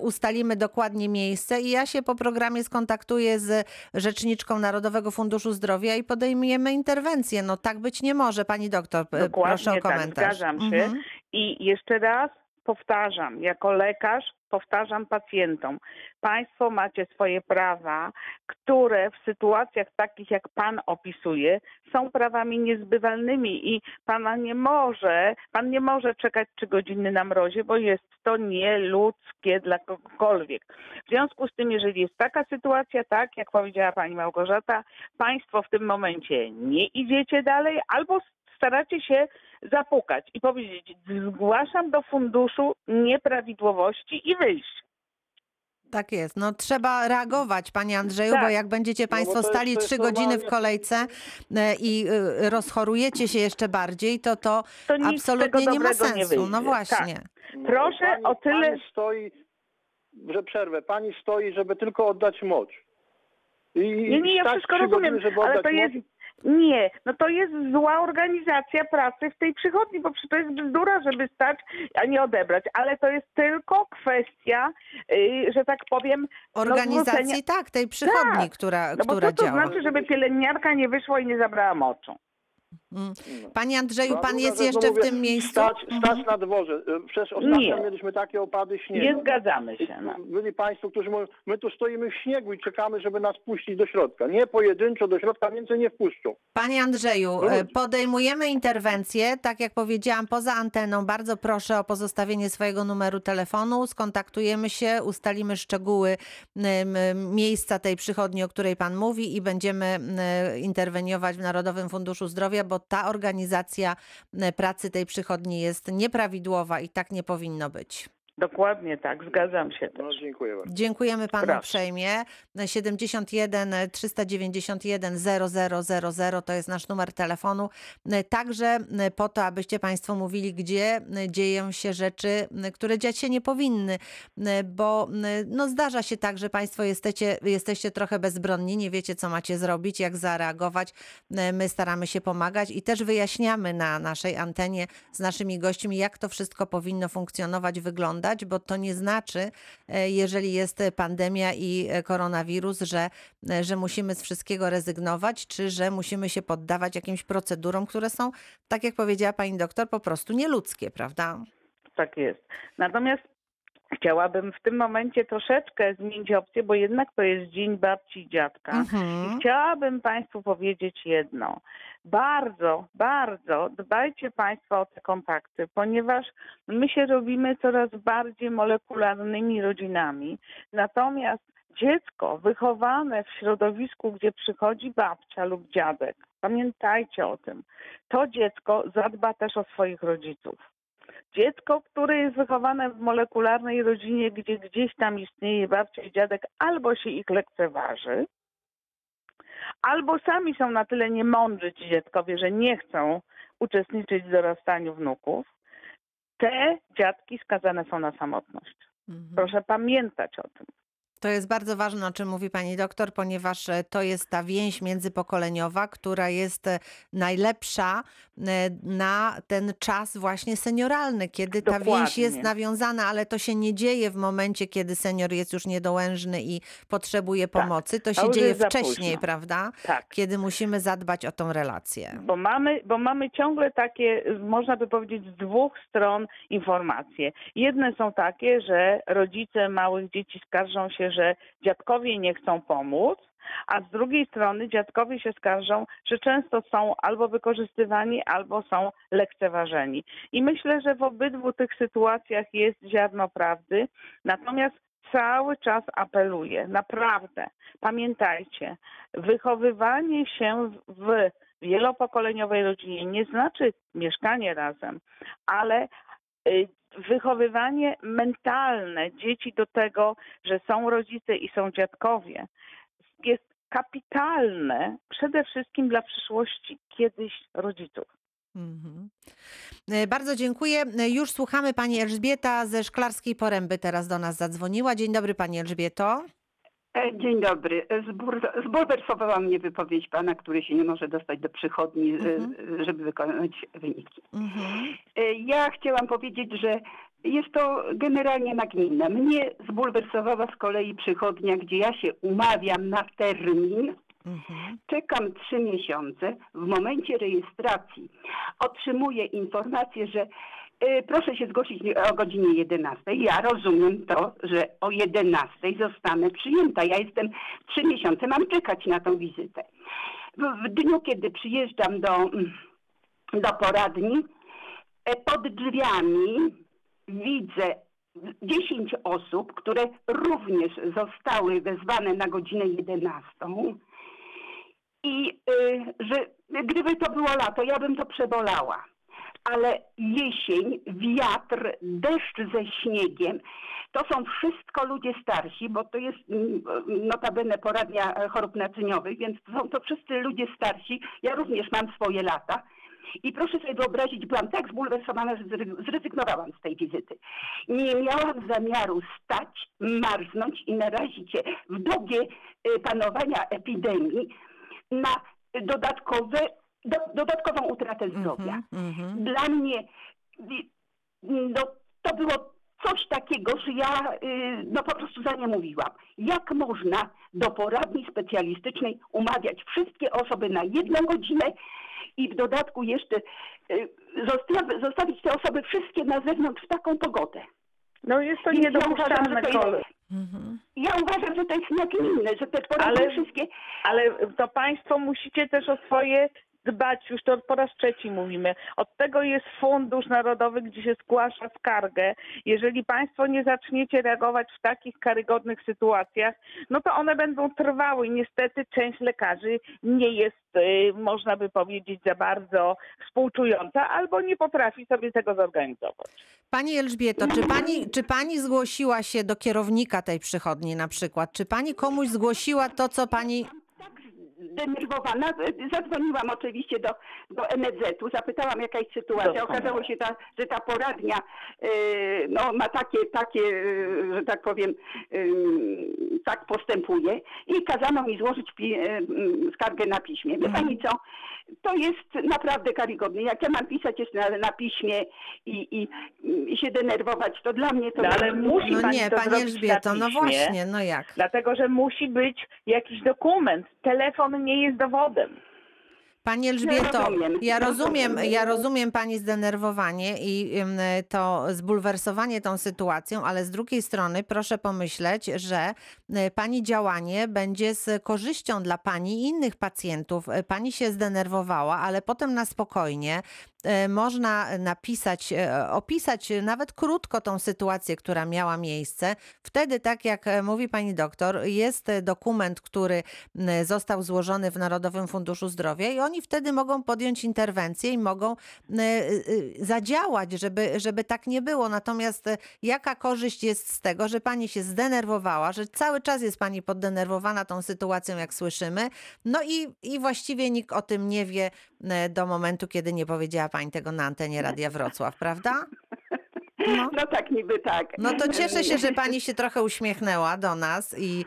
ustalimy dokładnie miejsce i ja się po programie skontaktuję z rzeczniczką Narodowego Funduszu Zdrowia i podejmiemy interwencję. No tak być nie może, pani doktor. Dokładnie proszę o komentarz. Tak, zgadzam się. Mhm. I jeszcze raz powtarzam, jako lekarz powtarzam pacjentom, państwo macie swoje prawa, które w sytuacjach takich, jak pan opisuje, są prawami niezbywalnymi i pana nie może, pan nie może czekać trzy godziny na mrozie, bo jest to nieludzkie dla kogokolwiek. W związku z tym, jeżeli jest taka sytuacja, tak jak powiedziała pani Małgorzata, państwo w tym momencie nie idziecie dalej albo staracie się zapukać i powiedzieć, zgłaszam do funduszu nieprawidłowości i wyjść. Tak jest. No trzeba reagować, panie Andrzeju, tak. bo jak będziecie państwo no stali trzy godziny w kolejce i rozchorujecie się jeszcze bardziej, to to, to absolutnie nie ma sensu. Nie no właśnie. Tak. Proszę pani, o tyle... Pani stoi, że przerwę, pani stoi, żeby tylko oddać mocz. I nie, nie, ja wszystko rozumiem, godziny, ale to jest... Mocz. Nie, no to jest zła organizacja pracy w tej przychodni, bo to jest bzdura, żeby stać, a nie odebrać. Ale to jest tylko kwestia, yy, że tak powiem... Organizacji, no, tak, tej przychodni, tak. która, no która to, działa. No bo to znaczy, żeby pielęgniarka nie wyszła i nie zabrała moczu. Panie Andrzeju, pan jest jeszcze w tym miejscu? Stać, stać na dworze. Przecież ostatnio mieliśmy takie opady śniegu. Nie zgadzamy się. No. Byli państwo, którzy mówią, my tu stoimy w śniegu i czekamy, żeby nas puścić do środka. Nie pojedynczo do środka, więcej nie wpuszczą. Panie Andrzeju, podejmujemy interwencję. Tak jak powiedziałam, poza anteną bardzo proszę o pozostawienie swojego numeru telefonu. Skontaktujemy się, ustalimy szczegóły miejsca tej przychodni, o której pan mówi, i będziemy interweniować w Narodowym Funduszu Zdrowia, bo ta organizacja pracy tej przychodni jest nieprawidłowa i tak nie powinno być. Dokładnie tak, zgadzam się też. No, dziękuję bardzo. Dziękujemy panu Proszę. uprzejmie. siedemdziesiąt jeden trzysta dziewięćdziesiąt jeden zero zero zero zero to jest nasz numer telefonu. Także po to, abyście państwo mówili, gdzie dzieją się rzeczy, które dziać się nie powinny, bo no, zdarza się tak, że państwo jesteście, jesteście trochę bezbronni, nie wiecie, co macie zrobić, jak zareagować. My staramy się pomagać i też wyjaśniamy na naszej antenie z naszymi gośćmi, jak to wszystko powinno funkcjonować, wyglądać. Bo to nie znaczy, jeżeli jest pandemia i koronawirus, że, że musimy z wszystkiego rezygnować, czy że musimy się poddawać jakimś procedurom, które są, tak jak powiedziała pani doktor, po prostu nieludzkie, prawda? Tak jest. Natomiast chciałabym w tym momencie troszeczkę zmienić opcję, bo jednak to jest Dzień Babci i Dziadka. Mhm. I chciałabym państwu powiedzieć jedno. Bardzo, bardzo dbajcie państwo o te kontakty, ponieważ my się robimy coraz bardziej molekularnymi rodzinami. Natomiast dziecko wychowane w środowisku, gdzie przychodzi babcia lub dziadek, pamiętajcie o tym, to dziecko zadba też o swoich rodziców. Dziecko, które jest wychowane w molekularnej rodzinie, gdzie gdzieś tam istnieje babcia i dziadek, albo się ich lekceważy, albo sami są na tyle niemądrzy ci dziadkowie, że nie chcą uczestniczyć w dorastaniu wnuków, te dziadki skazane są na samotność. Mhm. Proszę pamiętać o tym. To jest bardzo ważne, o czym mówi pani doktor, ponieważ to jest ta więź międzypokoleniowa, która jest najlepsza na ten czas właśnie senioralny, kiedy ta Dokładnie. więź jest nawiązana, ale to się nie dzieje w momencie, kiedy senior jest już niedołężny i potrzebuje pomocy. Tak. To się to dzieje wcześniej, prawda? Tak. Kiedy musimy zadbać o tą relację. Bo mamy, bo mamy ciągle takie, można by powiedzieć, z dwóch stron informacje. Jedne są takie, że rodzice małych dzieci skarżą się, że dziadkowie nie chcą pomóc, a z drugiej strony dziadkowie się skarżą, że często są albo wykorzystywani, albo są lekceważeni. I myślę, że w obydwu tych sytuacjach jest ziarno prawdy. Natomiast cały czas apeluję, naprawdę, pamiętajcie, wychowywanie się w wielopokoleniowej rodzinie nie znaczy mieszkanie razem, ale wychowywanie mentalne dzieci do tego, że są rodzice i są dziadkowie, jest kapitalne przede wszystkim dla przyszłości kiedyś rodziców. Mm-hmm. Bardzo dziękuję. Już słuchamy. Pani Elżbieta ze Szklarskiej Poręby teraz do nas zadzwoniła. Dzień dobry, pani Elżbieto. Dzień dobry. Zbur- zbulwersowała mnie wypowiedź pana, który się nie może dostać do przychodni, mm-hmm. żeby wykonać wyniki. Mm-hmm. Ja chciałam powiedzieć, że jest to generalnie nagminne. Mnie zbulwersowała z kolei przychodnia, gdzie ja się umawiam na termin. Mhm. Czekam trzy miesiące. W momencie rejestracji otrzymuję informację, że y, proszę się zgłosić o godzinie jedenastej. Ja rozumiem to, że o jedenastej zostanę przyjęta. Ja jestem trzy miesiące, mam czekać na tą wizytę. W, w dniu, kiedy przyjeżdżam do, do poradni, pod drzwiami widzę dziesięć osób, które również zostały wezwane na godzinę jedenastą. I y, że gdyby to było lato, ja bym to przebolała. Ale jesień, wiatr, deszcz ze śniegiem, to są wszystko ludzie starsi, bo to jest notabene poradnia chorób naczyniowych, więc są to wszyscy ludzie starsi. Ja również mam swoje lata. I proszę sobie wyobrazić, byłam tak zbulwersowana, że zrezygnowałam z tej wizyty. Nie miałam zamiaru stać, marznąć i narazić się w dobie panowania epidemii na dodatkowe, do, dodatkową utratę zdrowia. Mm-hmm, mm-hmm. Dla mnie no, to było coś takiego, że ja no po prostu za nie mówiłam. Jak można do poradni specjalistycznej umawiać wszystkie osoby na jedną godzinę i w dodatku jeszcze zostawić te osoby wszystkie na zewnątrz w taką pogodę? No jest to niedopuszczalne. Ja uważam, że to jest niewinne, że te poradnie wszystkie... Ale to państwo musicie też o swoje... dbać, już to po raz trzeci mówimy. Od tego jest Fundusz Narodowy, gdzie się zgłasza skargę. Jeżeli państwo nie zaczniecie reagować w takich karygodnych sytuacjach, no to one będą trwały. Niestety część lekarzy nie jest, można by powiedzieć, za bardzo współczująca albo nie potrafi sobie tego zorganizować. Pani Elżbieto, czy pani, czy pani zgłosiła się do kierownika tej przychodni na przykład? Czy pani komuś zgłosiła to, co pani... Denerwowana. Zadzwoniłam oczywiście do, do en ef zetu, zapytałam, jaka jest sytuacja. Okazało się, ta, że ta poradnia yy, no, ma takie, takie yy, że tak powiem, yy, tak postępuje i kazano mi złożyć pi, yy, skargę na piśmie. Wie pani co? To jest naprawdę karygodne. Jak ja mam pisać jeszcze na, na piśmie i, i, i się denerwować, to dla mnie to... No, ale musi no pani nie, to pani Elżbieto, no właśnie, no jak? Dlatego, że musi być jakiś dokument, telefon nie jest dowodem. Pani Elżbieto, ja rozumiem, ja rozumiem Pani zdenerwowanie i to zbulwersowanie tą sytuacją, ale z drugiej strony proszę pomyśleć, że Pani działanie będzie z korzyścią dla Pani i innych pacjentów. Pani się zdenerwowała, ale potem na spokojnie można napisać, opisać nawet krótko tą sytuację, która miała miejsce. Wtedy, tak jak mówi pani doktor, jest dokument, który został złożony w Narodowym Funduszu Zdrowia i oni wtedy mogą podjąć interwencję i mogą zadziałać, żeby, żeby tak nie było. Natomiast jaka korzyść jest z tego, że pani się zdenerwowała, że cały czas jest pani poddenerwowana tą sytuacją, jak słyszymy. No i, i właściwie nikt o tym nie wie do momentu, kiedy nie powiedziała Pani tego na antenie Radia Wrocław, prawda? No. no tak, niby tak. No to cieszę się, że Pani się trochę uśmiechnęła do nas i,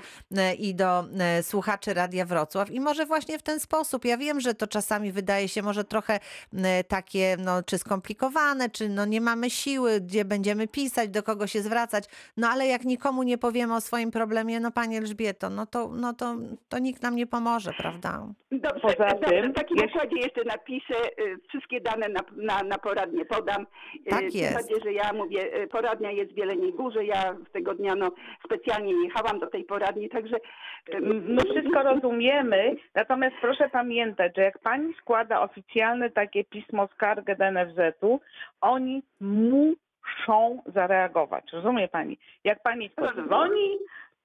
i do słuchaczy Radia Wrocław i może właśnie w ten sposób. Ja wiem, że to czasami wydaje się może trochę takie, no czy skomplikowane, czy no nie mamy siły, gdzie będziemy pisać, do kogo się zwracać, no ale jak nikomu nie powiemy o swoim problemie, no Pani Elżbieto, no to, no to, to nikt nam nie pomoże, prawda? Dobrze, Poza dobrze tym, w takim układzie jeszcze napiszę, wszystkie dane na, na, na poradnie podam. Tak jest. W zasadzie, że ja mówię, poradnia jest w Jeleniej Górze, ja z tego dnia no, specjalnie jechałam do tej poradni, także... No wszystko rozumiemy, natomiast proszę pamiętać, że jak pani składa oficjalne takie pismo skargę do en ef zetu, oni muszą zareagować, rozumie pani? Jak pani dzwoni,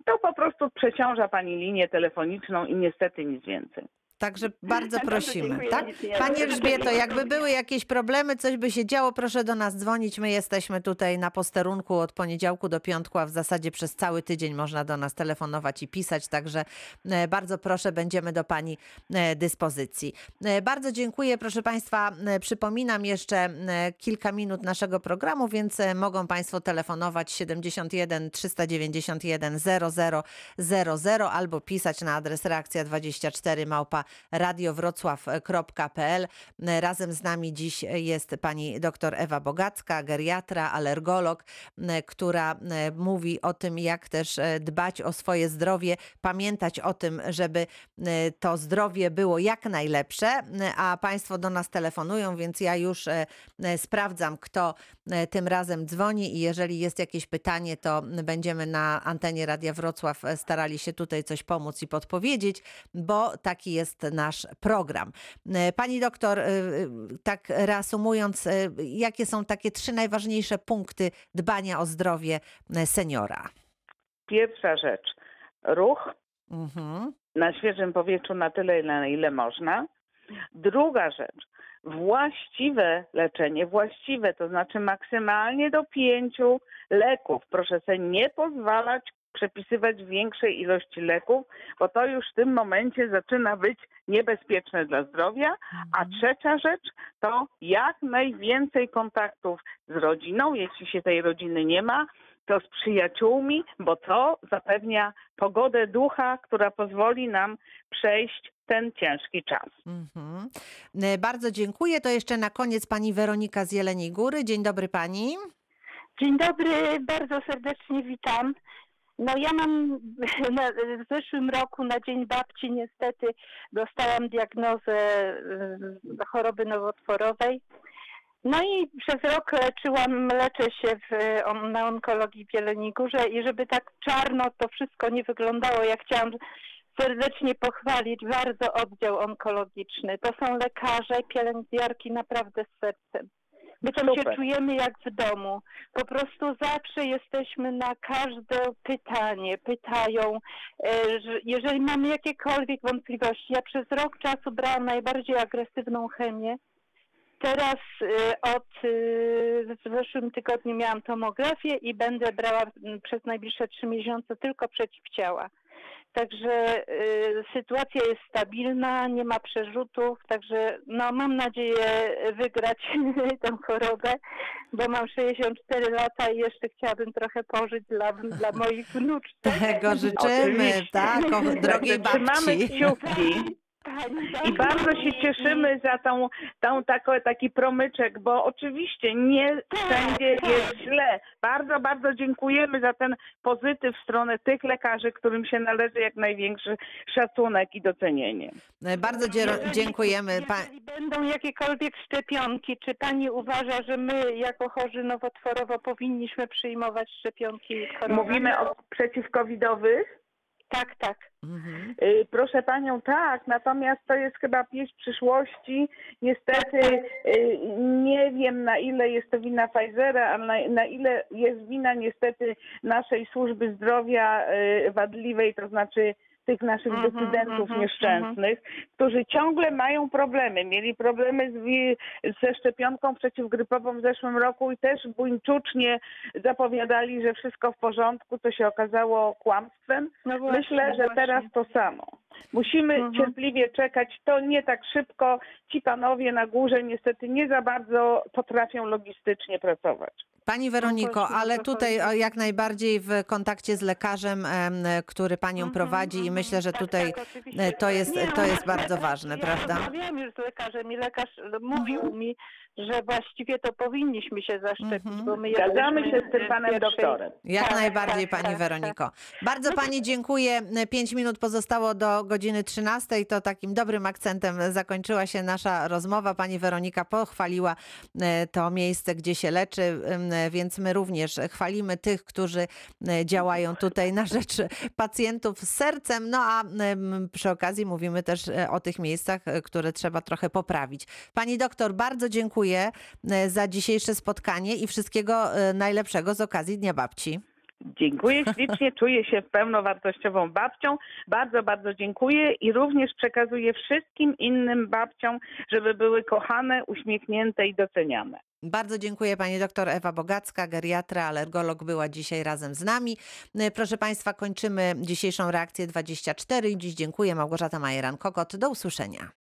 to po prostu przeciąża pani linię telefoniczną i niestety nic więcej. Także bardzo prosimy. Tak? Pani Elżbieto, jakby były jakieś problemy, coś by się działo, proszę do nas dzwonić. My jesteśmy tutaj na posterunku od poniedziałku do piątku, a w zasadzie przez cały tydzień można do nas telefonować i pisać. Także bardzo proszę, będziemy do Pani dyspozycji. Bardzo dziękuję. Proszę Państwa, przypominam jeszcze kilka minut naszego programu, więc mogą Państwo telefonować siedemdziesiąt jeden trzysta dziewięćdziesiąt jeden zero zero zero zero albo pisać na adres reakcja dwadzieścia cztery małpa radio wrocław kropka pe el. Razem z nami dziś jest pani doktor Ewa Bogacka, geriatra, alergolog, która mówi o tym, jak też dbać o swoje zdrowie, pamiętać o tym, żeby to zdrowie było jak najlepsze, a państwo do nas telefonują, więc ja już sprawdzam, kto tym razem dzwoni i jeżeli jest jakieś pytanie, to będziemy na antenie Radia Wrocław starali się tutaj coś pomóc i podpowiedzieć, bo taki jest nasz program. Pani doktor, tak reasumując, jakie są takie trzy najważniejsze punkty dbania o zdrowie seniora? Pierwsza rzecz, ruch mhm. na świeżym powietrzu na tyle, na ile można. Druga rzecz, właściwe leczenie, właściwe, to znaczy maksymalnie do pięciu leków. Proszę sobie nie pozwalać przepisywać większej ilości leków, bo to już w tym momencie zaczyna być niebezpieczne dla zdrowia. A trzecia rzecz to jak najwięcej kontaktów z rodziną, jeśli się tej rodziny nie ma, to z przyjaciółmi, bo to zapewnia pogodę ducha, która pozwoli nam przejść ten ciężki czas. Mm-hmm. Bardzo dziękuję. To jeszcze na koniec pani Weronika z Jeleniej Góry. Dzień dobry pani. Dzień dobry, bardzo serdecznie witam. No ja mam, na, w zeszłym roku na Dzień Babci niestety dostałam diagnozę y, choroby nowotworowej. No i przez rok leczyłam, leczę się w, on, na onkologii w Jeleniej Górze i żeby tak czarno to wszystko nie wyglądało, ja chciałam serdecznie pochwalić bardzo oddział onkologiczny. To są lekarze, pielęgniarki naprawdę z sercem. My tam się czujemy jak w domu. Po prostu zawsze jesteśmy na każde pytanie. Pytają, jeżeli mamy jakiekolwiek wątpliwości. Ja przez rok czasu brałam najbardziej agresywną chemię. Teraz od w zeszłym tygodniu miałam tomografię i będę brała przez najbliższe trzy miesiące tylko przeciwciała. Także y, sytuacja jest stabilna, nie ma przerzutów, także no mam nadzieję wygrać tę chorobę, bo mam sześćdziesiąt cztery lata i jeszcze chciałabym trochę pożyć dla, dla moich wnuczek. Tego życzymy, tak, drogiej babci. Trzymamy kciuki. I bardzo się cieszymy za tą, tą taką, taki promyczek, bo oczywiście nie wszędzie jest źle. Bardzo, bardzo dziękujemy za ten pozytyw w stronę tych lekarzy, którym się należy jak największy szacunek i docenienie. Bardzo dziękujemy. Jeżeli będą jakiekolwiek szczepionki, czy pani uważa, że my jako chorzy nowotworowo powinniśmy przyjmować szczepionki? Mówimy o przeciwcovidowych? Tak, tak. Mhm. Proszę panią, tak, natomiast to jest chyba pieśń przyszłości. Niestety nie wiem, na ile jest to wina Pfizera, a na, na ile jest wina niestety naszej służby zdrowia wadliwej, to znaczy tych naszych mm-hmm, decydentów mm-hmm, nieszczęsnych, mm-hmm. którzy ciągle mają problemy. Mieli problemy z, ze szczepionką przeciwgrypową w zeszłym roku i też buńczucznie zapowiadali, że wszystko w porządku, co się okazało kłamstwem. No właśnie, Myślę, że no teraz to samo. Musimy mm-hmm. cierpliwie czekać, to nie tak szybko. Ci panowie na górze niestety nie za bardzo potrafią logistycznie pracować. Pani Weroniko, ale tutaj jak najbardziej w kontakcie z lekarzem, który panią prowadzi i myślę, że tutaj to jest, to jest bardzo ważne, prawda? Ja rozmawiałam już z lekarzem i lekarz mówił mi, że właściwie to powinniśmy się zaszczepić, bo my zgadzamy się z tym panem doktorem. Jak najbardziej, pani Weroniko. Bardzo pani dziękuję. Pięć minut pozostało do godziny trzynastej. To takim dobrym akcentem zakończyła się nasza rozmowa. Pani Weronika pochwaliła to miejsce, gdzie się leczy, więc my również chwalimy tych, którzy działają tutaj na rzecz pacjentów z sercem, no a przy okazji mówimy też o tych miejscach, które trzeba trochę poprawić. Pani doktor, bardzo dziękuję za dzisiejsze spotkanie i wszystkiego najlepszego z okazji Dnia Babci. Dziękuję ślicznie, czuję się pełnowartościową babcią. Bardzo, bardzo dziękuję i również przekazuję wszystkim innym babciom, żeby były kochane, uśmiechnięte i doceniane. Bardzo dziękuję. Pani doktor Ewa Bogacka, geriatra, alergolog, była dzisiaj razem z nami. Proszę Państwa, kończymy dzisiejszą Reakcję dwadzieścia cztery. Dziś dziękuję. Małgorzata Majeran Kokot. Do usłyszenia.